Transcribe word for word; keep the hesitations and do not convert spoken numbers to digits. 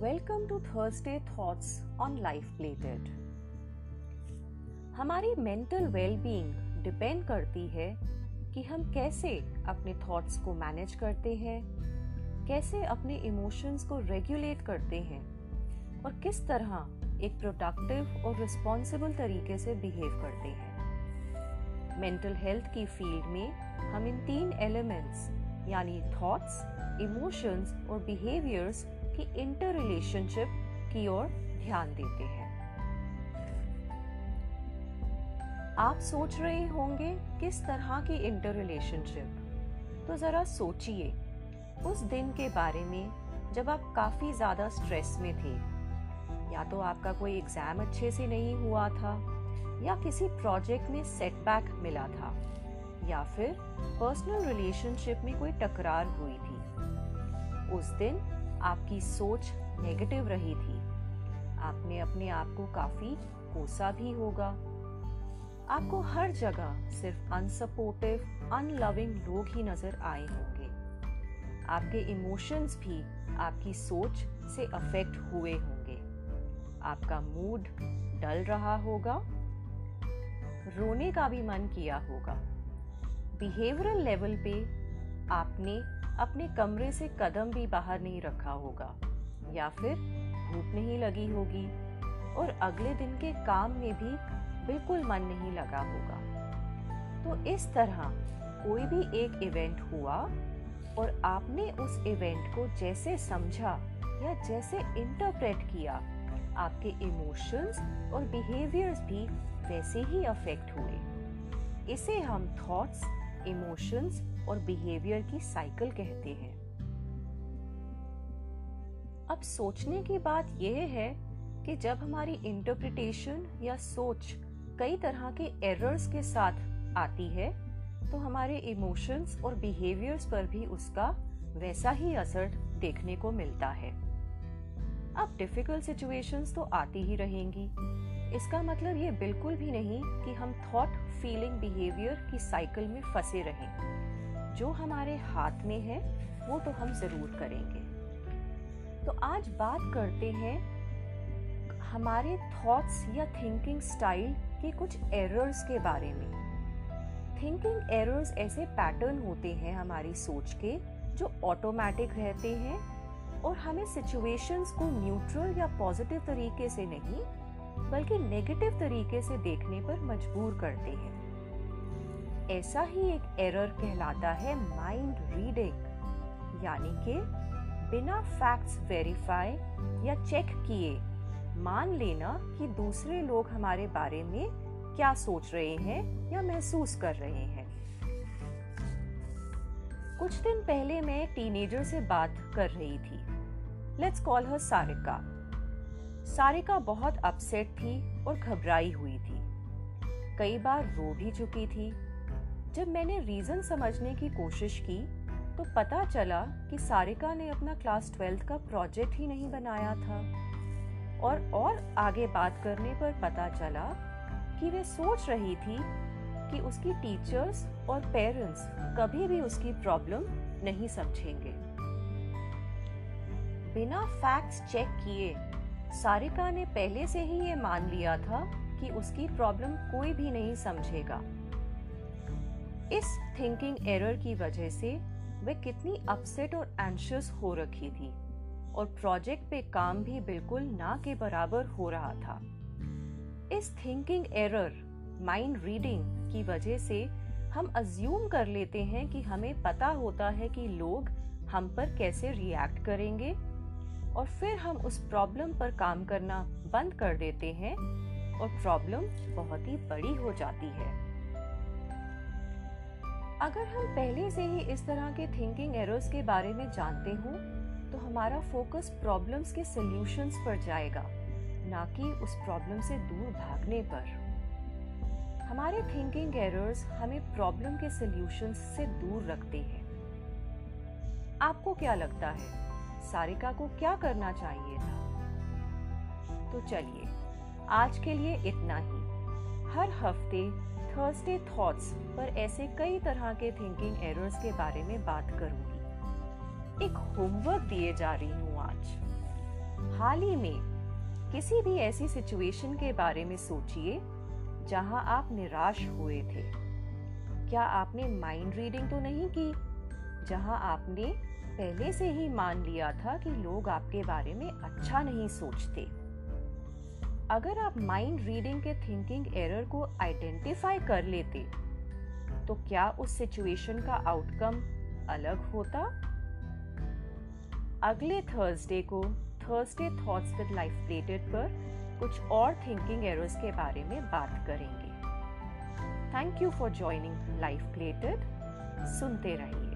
Welcome to Thursday thoughts on life plated. हमारी mental wellbeing depend करती है कि हम कैसे अपने थॉट्स को मैनेज करते हैं, कैसे अपने इमोशंस को रेगुलेट करते हैं और किस तरह एक प्रोडक्टिव और रिस्पॉन्सिबल तरीके से बिहेव करते हैं। मेंटल हेल्थ की फील्ड में हम इन तीन एलिमेंट्स यानी थॉट्स, इमोशंस और बिहेवियर्स की इंटर रिलेशनशिप की ओर ध्यान देते हैं। आप सोच रहे होंगे किस तरह की इंटर रिलेशनशिप, तो जरा सोचिए उस दिन के बारे में जब आप काफी ज्यादा स्ट्रेस में थे, या तो आपका कोई एग्जाम अच्छे से नहीं हुआ था, या किसी प्रोजेक्ट में सेटबैक मिला था, या फिर पर्सनल रिलेशनशिप में कोई टकरार हुई थी। उस दिन आपकी सोच नेगेटिव रही थी, आपने अपने आप को काफी कोसा भी होगा। आपको हर जगह सिर्फ अनसपोर्टिव, अनलविंग लोग ही नजर आए होंगे। आपके इमोशंस भी आपकी सोच से अफेक्ट हुए होंगे। आपका मूड डल रहा होगा, रोने का भी मन किया होगा। बिहेवियरल लेवल पे आपने अपने कमरे से कदम भी बाहर नहीं रखा होगा, या फिर भूख नहीं लगी होगी और अगले दिन के काम में भी बिल्कुल मन नहीं लगा होगा। तो इस तरह कोई भी एक इवेंट हुआ और आपने उस इवेंट को जैसे समझा या जैसे इंटरप्रेट किया, आपके इमोशंस और बिहेवियर्स भी वैसे ही अफेक्ट हुए। इसे हम थॉट्स, इमोशंस और बिहेवियर की साइकिल कहते हैं। अब सोचने की बात यह है कि जब हमारी इंटरप्रिटेशन या सोच कई तरह के एरर्स के साथ आती है, तो हमारे इमोशंस और बिहेवियर्स पर भी उसका वैसा ही असर देखने को मिलता है। अब डिफिकल्ट सिचुएशंस तो आती ही रहेंगी। इसका मतलब ये बिल्कुल भी नहीं कि हम थॉट, फीलिंग, बिहेवियर की साइकिल में फंसे रहें। जो हमारे हाथ में है वो तो हम जरूर करेंगे। तो आज बात करते हैं हमारे थॉट्स या थिंकिंग स्टाइल के कुछ एरर्स के बारे में। थिंकिंग एरर्स ऐसे पैटर्न होते हैं हमारी सोच के जो ऑटोमेटिक रहते हैं और हमें सिचुएशंस को न्यूट्रल या पॉजिटिव तरीके से नहीं बल्कि नेगेटिव तरीके से देखने पर मजबूर करते हैं। ऐसा ही एक एरर कहलाता है माइंड रीडिंग, यानी कि बिना फैक्ट्स वेरीफाई या चेक किए मान लेना कि दूसरे लोग हमारे बारे में क्या सोच रहे हैं या महसूस कर रहे हैं। कुछ दिन पहले मैं एक टीनेजर से बात कर रही थी। Let's call her Sarika. Sarika बहुत अपसेट थी और घबराई हुई थी, कई बार रो भी चुकी थी। जब मैंने रीजन समझने की कोशिश की तो पता चला कि सारिका ने अपना क्लास ट्वेल्थ का प्रोजेक्ट ही नहीं बनाया था। और और आगे बात करने पर पता चला कि वे सोच रही थी कि उसकी टीचर्स और पेरेंट्स कभी भी उसकी प्रॉब्लम नहीं समझेंगे। बिना फैक्ट्स चेक किए सारिका ने पहले से ही ये मान लिया था कि उसकी प्रॉब्लम कोई भी नहीं समझेगा। इस थिंकिंग एरर की वजह से वे कितनी अपसेट और एंशियस हो रखी थी और प्रोजेक्ट पे काम भी बिल्कुल ना के बराबर हो रहा था। इस थिंकिंग एरर, माइंड रीडिंग की वजह से हम अज्यूम कर लेते हैं कि हमें पता होता है कि लोग हम पर कैसे रिएक्ट करेंगे और फिर हम उस प्रॉब्लम पर काम करना बंद कर देते हैं और प्रॉब्लम बहुत ही बड़ी हो जाती है। अगर हम पहले से ही इस तरह के थिंकिंग एरर्स के बारे में जानते हों, तो हमारा फोकस प्रॉब्लम्स के सॉल्यूशंस पर जाएगा, ना कि उस प्रॉब्लम से दूर भागने पर। हमारे थिंकिंग एरर्स हमें प्रॉब्लम के सॉल्यूशंस से दूर रखते हैं। आपको क्या लगता है सारिका को क्या करना चाहिए था? तो चलिए आज के लिए इतना ही। हर हफ्ते थर्सडे थॉट्स पर ऐसे कई तरह के थिंकिंग एरर्स के बारे में बात करूंगी। एक होमवर्क दिए जा रही हूँ आज। हाल ही में किसी भी ऐसी सिचुएशन के बारे में सोचिए जहाँ आप निराश हुए थे। क्या आपने माइंड रीडिंग तो नहीं की, जहाँ आपने पहले से ही मान लिया था कि लोग आपके बारे में अच्छा नहीं सोचते? अगर आप माइंड रीडिंग के थिंकिंग एरर को आइडेंटिफाई कर लेते तो क्या उस सिचुएशन का आउटकम अलग होता? अगले थर्सडे को Thursday thoughts with life plated पर कुछ और थिंकिंग एरर्स के बारे में बात करेंगे। Thank you for joining life plated. सुनते रहिए।